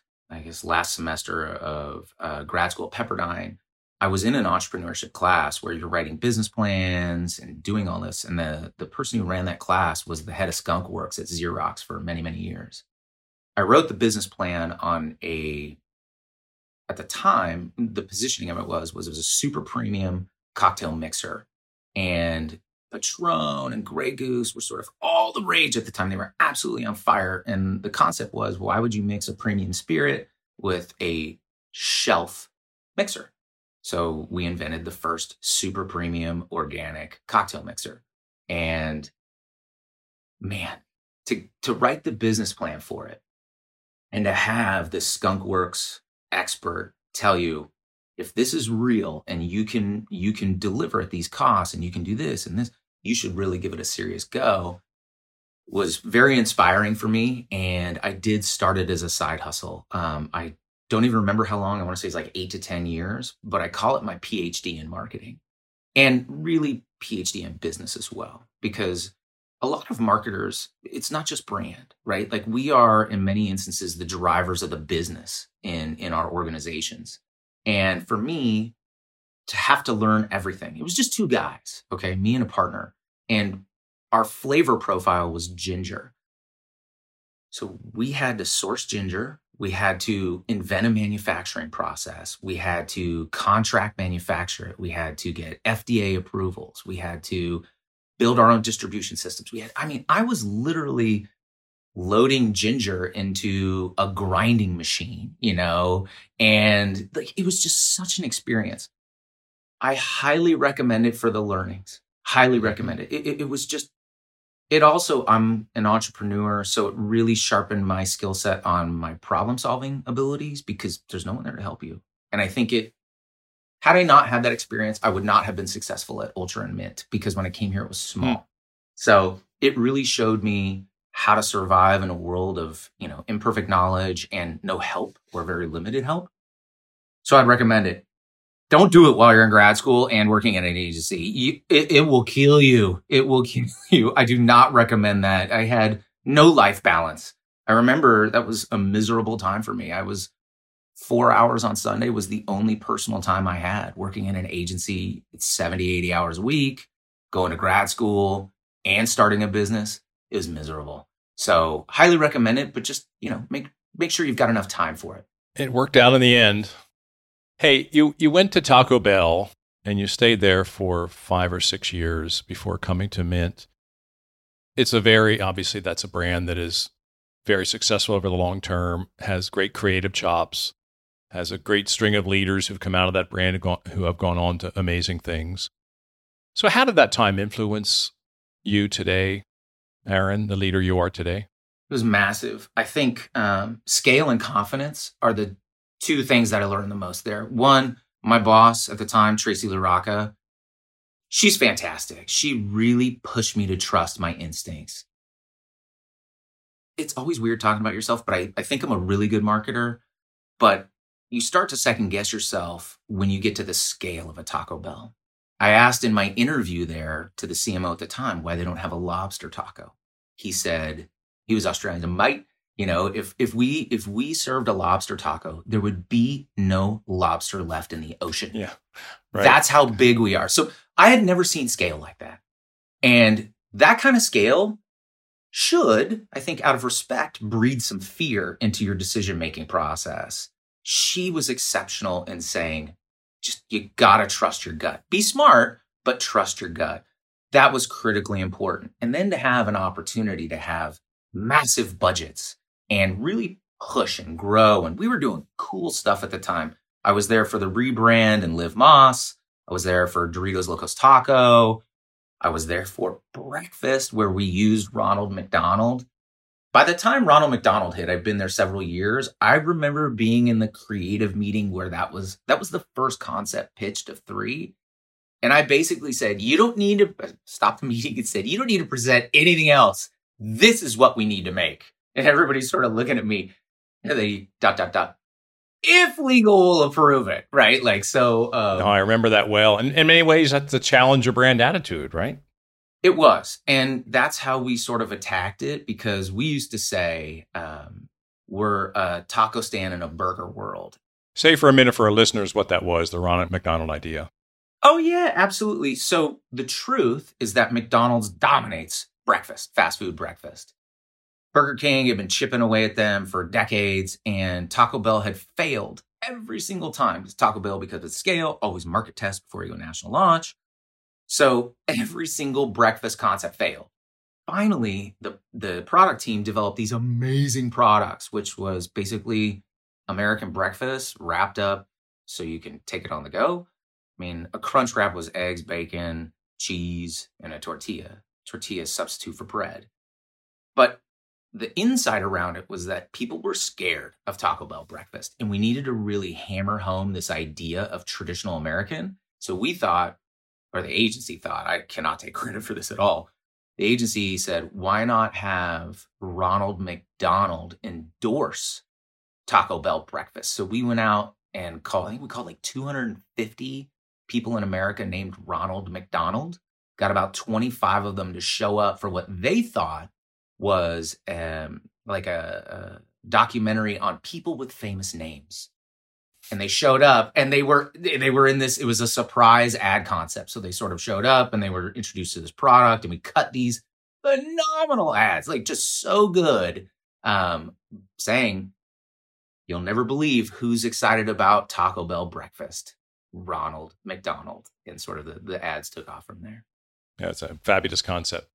semester of grad school at Pepperdine, I was in an entrepreneurship class where you're writing business plans and doing all this. And the person who ran that class was the head of Skunk Works at Xerox for many, many years. I wrote the business plan at the time, the positioning of it was a super premium cocktail mixer. And Patron and Grey Goose were sort of all the rage at the time. They were absolutely on fire. And the concept was, why would you mix a premium spirit with a shelf mixer? So we invented the first super premium organic cocktail mixer. And man, to write the business plan for it and to have the Skunk Works expert tell you, if this is real and you can deliver at these costs and you can do this and this, you should really give it a serious go, was very inspiring for me. And I did start it as a side hustle. I don't even remember how long. I want to say it's like 8 to 10 years, but I call it my PhD in marketing, and really PhD in business as well, because a lot of marketers, it's not just brand, right? Like we are in many instances, the drivers of the business in our organizations. And for me to have to learn everything, it was just two guys, okay, me and a partner, and our flavor profile was ginger. So we had to source ginger. We had to invent a manufacturing process. We had to contract manufacture it. We had to get FDA approvals. We had to build our own distribution systems. I was literally loading ginger into a grinding machine, you know, and like, it was just such an experience. I highly recommend it for the learnings. Highly recommend it. It was just, it also, I'm an entrepreneur, so it really sharpened my skill set on my problem solving abilities because there's no one there to help you. And I think it, had I not had that experience, I would not have been successful at Ultra and Mint because when I came here, it was small. Mm. So it really showed me how to survive in a world of, you know, imperfect knowledge and no help or very limited help. So I'd recommend it. Don't do it while you're in grad school and working at an agency. It will kill you. It will kill you. I do not recommend that. I had no life balance. I remember that was a miserable time for me. I was 4 hours on Sunday was the only personal time I had working in an agency. It's 70, 80 hours a week, going to grad school and starting a business is miserable. So highly recommend it, but just, you know, make sure you've got enough time for it. It worked out in the end. Hey, you went to Taco Bell and you stayed there for 5 or 6 years before coming to Mint. It's a very, obviously that's a brand that is very successful over the long term, has great creative chops, has a great string of leaders who've come out of that brand who have gone on to amazing things. So how did that time influence you today, Aaron, the leader you are today? It was massive. I think scale and confidence are the two things that I learned the most there. One, my boss at the time, Tracy LaRocca, she's fantastic. She really pushed me to trust my instincts. It's always weird talking about yourself, but I think I'm a really good marketer. But you start to second guess yourself when you get to the scale of a Taco Bell. I asked in my interview there to the CMO at the time why they don't have a lobster taco. He said, he was Australian, might. You know, if we served a lobster taco, there would be no lobster left in the ocean. Yeah, right. That's how big we are. So I had never seen scale like that. And that kind of scale should, I think, out of respect, breed some fear into your decision-making process. She was exceptional in saying, just you got to trust your gut. Be smart, but trust your gut. That was critically important. And then to have an opportunity to have massive budgets and really push and grow. And we were doing cool stuff at the time. I was there for the rebrand and Live Moss. I was there for Doritos Locos Taco. I was there for breakfast where we used Ronald McDonald. By the time Ronald McDonald hit, I've been there several years. I remember being in the creative meeting where that was the first concept pitched of 3. And I basically said, you don't need to stop the meeting and said, you don't need to present anything else. This is what we need to make. And everybody's sort of looking at me, and they ... If legal will approve it, right? Like, so. No, I remember that well. And in many ways, that's the challenger brand attitude, right? It was. And that's how we sort of attacked it, because we used to say we're a taco stand in a burger world. Say for a minute for our listeners what that was, the Ronald McDonald idea. Oh, yeah, absolutely. So the truth is that McDonald's dominates breakfast, fast food breakfast. Burger King had been chipping away at them for decades, and Taco Bell had failed every single time. It's Taco Bell because of scale, always market test before you go national launch. So every single breakfast concept failed. Finally, the product team developed these amazing products, which was basically American breakfast wrapped up so you can take it on the go. I mean, a crunch wrap was eggs, bacon, cheese, and a tortilla. Tortilla is a substitute for bread. But the insight around it was that people were scared of Taco Bell breakfast, and we needed to really hammer home this idea of traditional American. So we thought, or the agency thought, I cannot take credit for this at all. The agency said, why not have Ronald McDonald endorse Taco Bell breakfast? So we went out and called, I think we called like 250 people in America named Ronald McDonald, got about 25 of them to show up for what they thought was like a documentary on people with famous names. And they showed up and they were in this, it was a surprise ad concept. So they sort of showed up and they were introduced to this product, and we cut these phenomenal ads, like just so good, saying, you'll never believe who's excited about Taco Bell breakfast, Ronald McDonald. And sort of the ads took off from there. Yeah, it's a fabulous concept.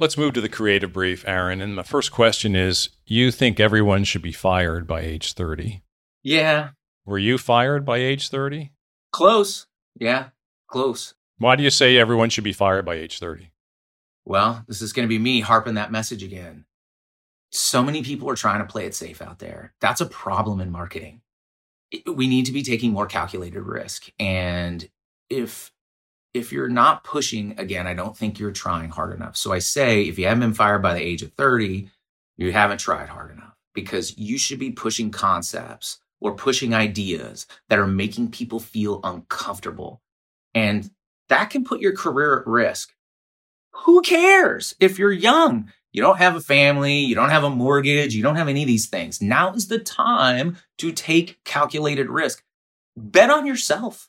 Let's move to the creative brief, Aaron. And the first question is, you think everyone should be fired by age 30. Yeah. Were you fired by age 30? Close. Yeah, close. Why do you say everyone should be fired by age 30? Well, this is going to be me harping that message again. So many people are trying to play it safe out there. That's a problem in marketing. We need to be taking more calculated risk. And if you're not pushing, again, I don't think you're trying hard enough. So I say, if you haven't been fired by the age of 30, you haven't tried hard enough, because you should be pushing concepts or pushing ideas that are making people feel uncomfortable. And that can put your career at risk. Who cares if you're young? You don't have a family. You don't have a mortgage. You don't have any of these things. Now is the time to take calculated risk. Bet on yourself.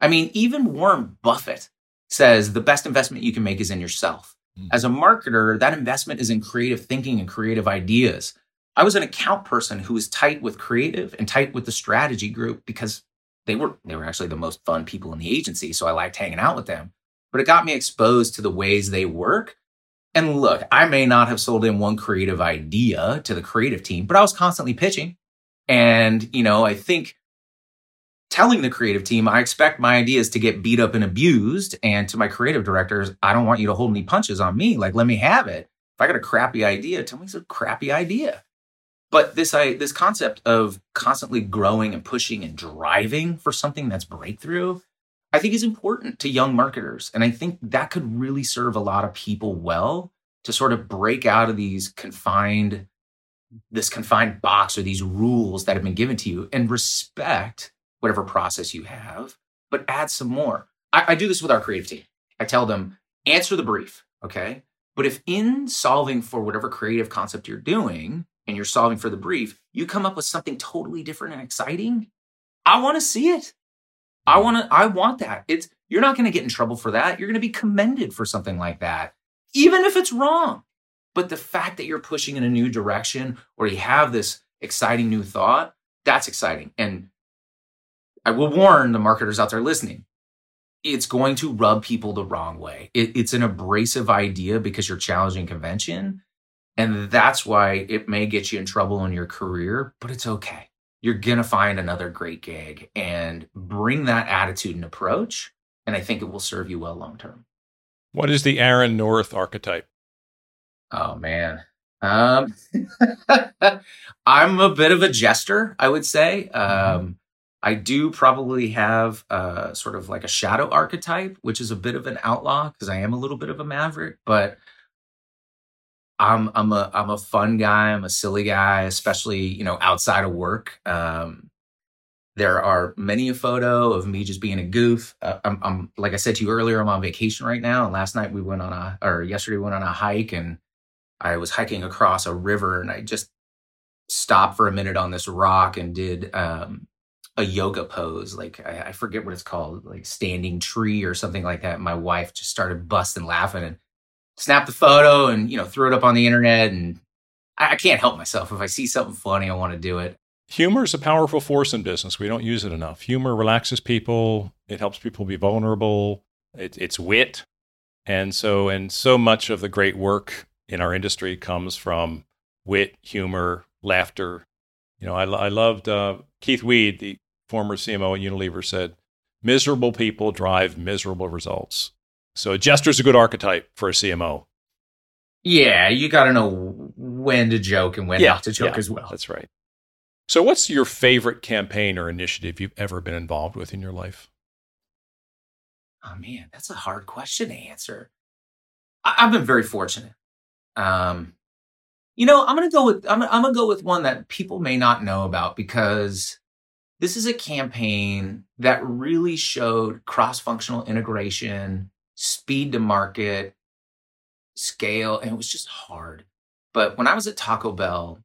I mean, even Warren Buffett says the best investment you can make is in yourself. As a marketer, that investment is in creative thinking and creative ideas. I was an account person who was tight with creative and tight with the strategy group because they were actually the most fun people in the agency. So I liked hanging out with them. But it got me exposed to the ways they work. And look, I may not have sold in one creative idea to the creative team, but I was constantly pitching. And, you know, I think telling the creative team, I expect my ideas to get beat up and abused. And to my creative directors, I don't want you to hold any punches on me. Like, let me have it. If I got a crappy idea, tell me it's a crappy idea. But this concept of constantly growing and pushing and driving for something that's breakthrough, I think is important to young marketers. And I think that could really serve a lot of people well to sort of break out of these confined box or these rules that have been given to you and respect whatever process you have, but add some more. I do this with our creative team. I tell them, answer the brief, okay? But if in solving for whatever creative concept you're doing and you're solving for the brief, you come up with something totally different and exciting, I want to see it. I want that. You're not going to get in trouble for that. You're going to be commended for something like that, even if it's wrong. But the fact that you're pushing in a new direction or you have this exciting new thought, that's exciting. And I will warn the marketers out there listening, it's going to rub people the wrong way. It's an abrasive idea because you're challenging convention. And that's why it may get you in trouble in your career, but it's okay. You're going to find another great gig, and bring that attitude and approach. And I think it will serve you well long-term. What is the Aaron North archetype? Oh, man. I'm a bit of a jester, I would say. I do probably have sort of like a shadow archetype, which is a bit of an outlaw because I am a little bit of a maverick, but I'm a fun guy. I'm a silly guy, especially, you know, outside of work. There are many a photo of me just being a goof. I'm like I said to you earlier, I'm on vacation right now. And yesterday we went on a hike, and I was hiking across a river, and I just stopped for a minute on this rock and did a yoga pose. Like I forget what it's called, like standing tree or something like that. My wife just started busting laughing and snapped the photo and, you know, threw it up on the internet. And I can't help myself. If I see something funny, I want to do it. Humor is a powerful force in business. We don't use it enough. Humor relaxes people. It helps people be vulnerable. It's wit. And so much of the great work in our industry comes from wit, humor, laughter. You know, I loved Keith Weed, the former CMO at Unilever, said, miserable people drive miserable results. So a jester's a good archetype for a CMO. Yeah, you got to know when to joke and when not to joke as well. That's right. So what's your favorite campaign or initiative you've ever been involved with in your life? Oh, man, that's a hard question to answer. I've been very fortunate. You know, I'm gonna go with one that people may not know about, because this is a campaign that really showed cross-functional integration, speed to market, scale, and it was just hard. But when I was at Taco Bell,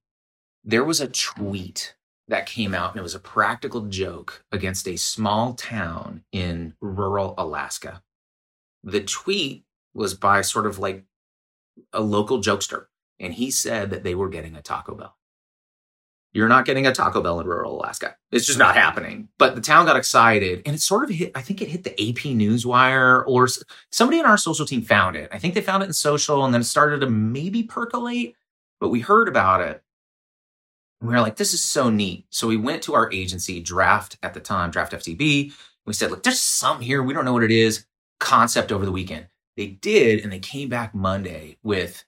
there was a tweet that came out, and it was a practical joke against a small town in rural Alaska. The tweet was by sort of like a local jokester. And he said that they were getting a Taco Bell. You're not getting a Taco Bell in rural Alaska. It's just not happening. But the town got excited, and it sort of hit, I think it hit the AP Newswire, or somebody in our social team found it. I think they found it in social, and then it started to maybe percolate, but we heard about it. And we were like, this is so neat. So we went to our agency, Draft at the time, Draft FTB. We said, look, there's something here. We don't know what it is. Concept over the weekend. They did, and they came back Monday with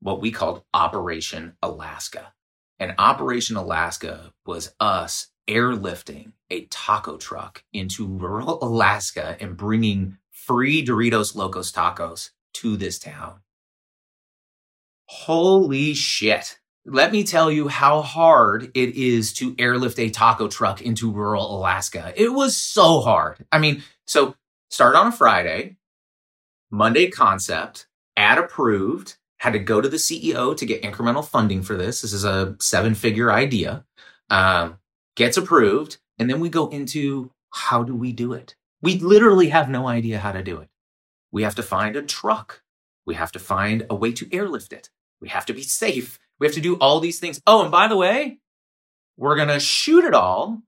what we called Operation Alaska. And Operation Alaska was us airlifting a taco truck into rural Alaska and bringing free Doritos Locos Tacos to this town. Holy shit. Let me tell you how hard it is to airlift a taco truck into rural Alaska. It was so hard. I mean, so start on a Friday, Monday concept, ad approved, had to go to the CEO to get incremental funding for this. This is a 7-figure idea, gets approved. And then we go into, how do we do it? We literally have no idea how to do it. We have to find a truck. We have to find a way to airlift it. We have to be safe. We have to do all these things. Oh, and by the way, we're going to shoot it all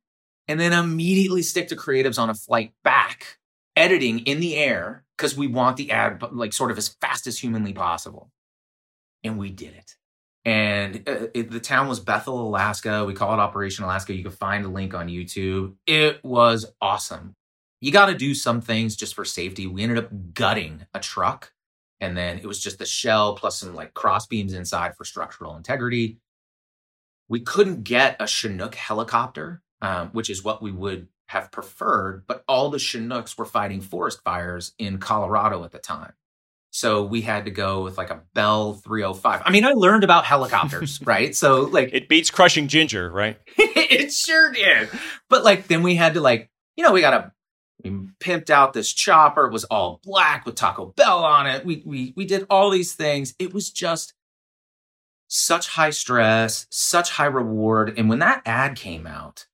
and then immediately stick to creatives on a flight back, editing in the air, because we want the ad like sort of as fast as humanly possible. And we did it. And the town was Bethel, Alaska. We call it Operation Alaska. You can find a link on YouTube. It was awesome. You got to do some things just for safety. We ended up gutting a truck. And then it was just the shell plus some like cross beams inside for structural integrity. We couldn't get a Chinook helicopter, which is what we would have preferred. But all the Chinooks were fighting forest fires in Colorado at the time. So we had to go with like a Bell 305. I mean, I learned about helicopters, right? So like it beats crushing ginger, right? It sure did. But like then we had to like, you know, we pimped out this chopper. It was all black with Taco Bell on it. We did all these things. It was just such high stress, such high reward. And when that ad came out,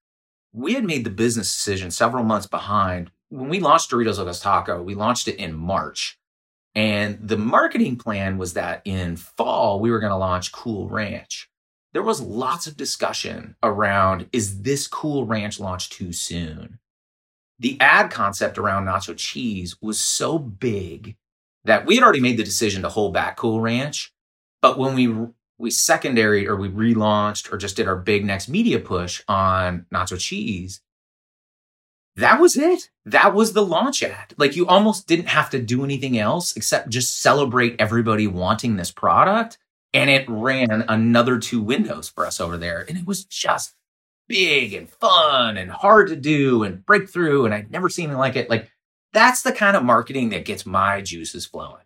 we had made the business decision several months behind. When we launched Doritos Locos Taco, we launched it in March. And the marketing plan was that in fall, we were going to launch Cool Ranch. There was lots of discussion around, is this Cool Ranch launch too soon? The ad concept around Nacho Cheese was so big that we had already made the decision to hold back Cool Ranch. But when we secondary or we relaunched or just did our big next media push on Nacho Cheese, that was it. That was the launch ad. Like you almost didn't have to do anything else except just celebrate everybody wanting this product. And it ran another 2 windows for us over there. And it was just big and fun and hard to do and breakthrough. And I'd never seen anything like it. Like that's the kind of marketing that gets my juices flowing.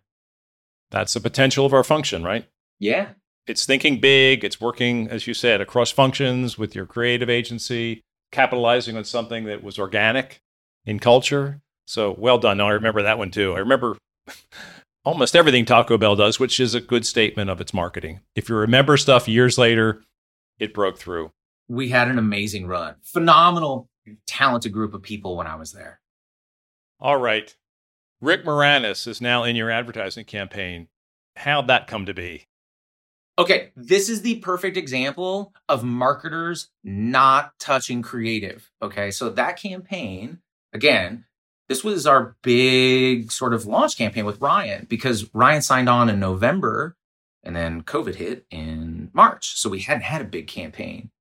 That's the potential of our function, right? Yeah. It's thinking big. It's working, as you said, across functions with your creative agency, capitalizing on something that was organic in culture. So well done. Now, I remember that one too. I remember almost everything Taco Bell does, which is a good statement of its marketing. If you remember stuff years later, it broke through. We had an amazing run. Phenomenal, talented group of people when I was there. All right. Rick Moranis is now in your advertising campaign. How'd that come to be? Okay, this is the perfect example of marketers not touching creative. Okay, so that campaign, again, this was our big sort of launch campaign with Ryan because Ryan signed on in November and then COVID hit in March. So we hadn't had a big campaign.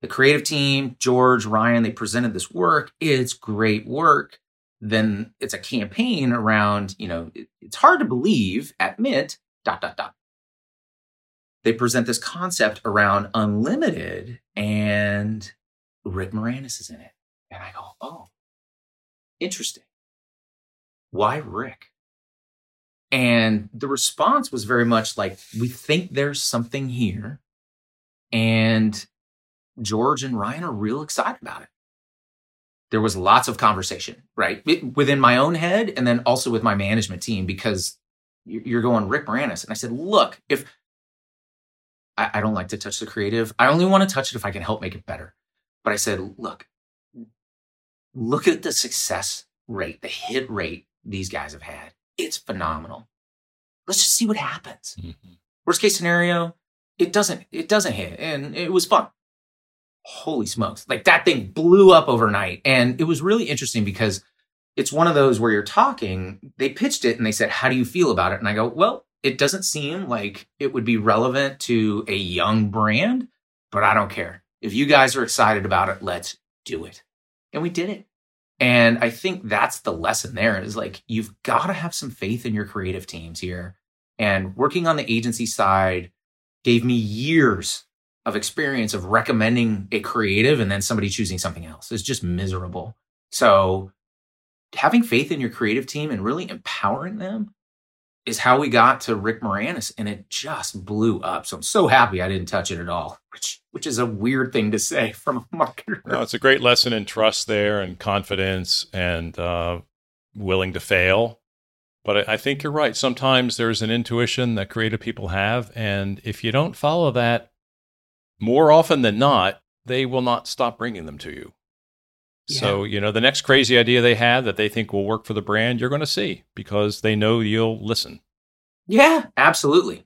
The creative team, George, Ryan, they presented this work. It's great work. Then it's a campaign around, you know, it's hard to believe at Mint, ... They present this concept around unlimited, and Rick Moranis is in it. And I go, oh, interesting. Why Rick? And the response was very much like, we think there's something here. And George and Ryan are real excited about it. There was lots of conversation, right? Within my own head and then also with my management team, because you're going Rick Moranis. And I said, look, if... I don't like to touch the creative. I only want to touch it if I can help make it better. But I said, look at the success rate, the hit rate these guys have had. It's phenomenal. Let's just see what happens. Mm-hmm. Worst case scenario, it doesn't hit. And it was fun. holy smokes, like that thing blew up overnight. And it was really interesting because it's one of those where you're talking, they pitched it and they said, how do you feel about it? And I go, well, it doesn't seem like it would be relevant to a young brand, but I don't care. If you guys are excited about it, let's do it. And we did it. And I think that's the lesson there is like, you've got to have some faith in your creative teams here. And working on the agency side gave me years of experience of recommending a creative and then somebody choosing something else. It's just miserable. So having faith in your creative team and really empowering them is how we got to Rick Moranis, and it just blew up. So I'm so happy I didn't touch it at all, which is a weird thing to say from a marketer. No, it's a great lesson in trust there and confidence and willing to fail. But I think you're right. Sometimes there's an intuition that creative people have. And if you don't follow that, more often than not, they will not stop bringing them to you. Yeah. So, you know, the next crazy idea they have that they think will work for the brand, you're going to see because they know you'll listen. Yeah, absolutely.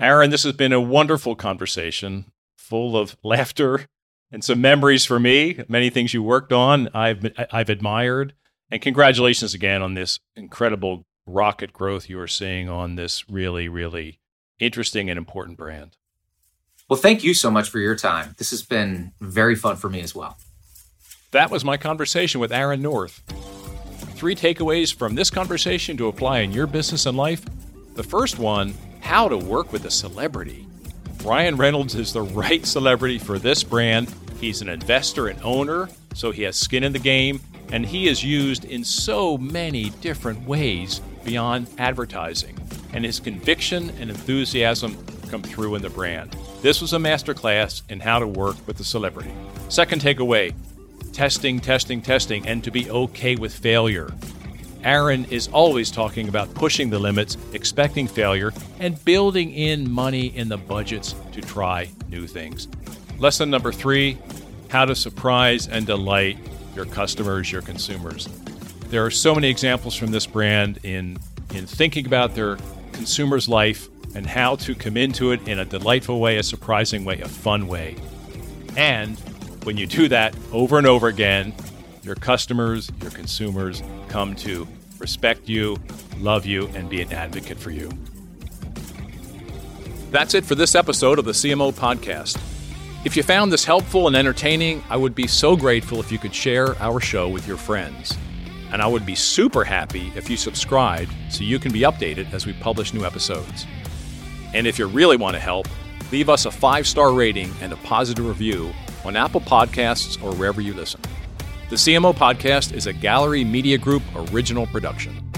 Aaron, this has been a wonderful conversation full of laughter and some memories for me. Many things you worked on, I've admired. And congratulations again on this incredible rocket growth you are seeing on this really, really interesting and important brand. Well, thank you so much for your time. This has been very fun for me as well. That was my conversation with Aaron North. 3 takeaways from this conversation to apply in your business and life. The first one, how to work with a celebrity. Ryan Reynolds is the right celebrity for this brand. He's an investor and owner, so he has skin in the game. And he is used in so many different ways beyond advertising. And his conviction and enthusiasm come through in the brand. This was a masterclass in how to work with a celebrity. Second takeaway, testing, and to be okay with failure. Aaron is always talking about pushing the limits, expecting failure, and building in money in the budgets to try new things. Lesson number 3, how to surprise and delight your customers, your consumers. There are so many examples from this brand in thinking about their consumer's life and how to come into it in a delightful way, a surprising way, a fun way. And when you do that over and over again, your customers, your consumers come to respect you, love you, and be an advocate for you. That's it for this episode of the CMO Podcast. If you found this helpful and entertaining, I would be so grateful if you could share our show with your friends. And I would be super happy if you subscribed so you can be updated as we publish new episodes. And if you really want to help, leave us a 5-star rating and a positive review on Apple Podcasts or wherever you listen. The CMO Podcast is a Gallery Media Group original production.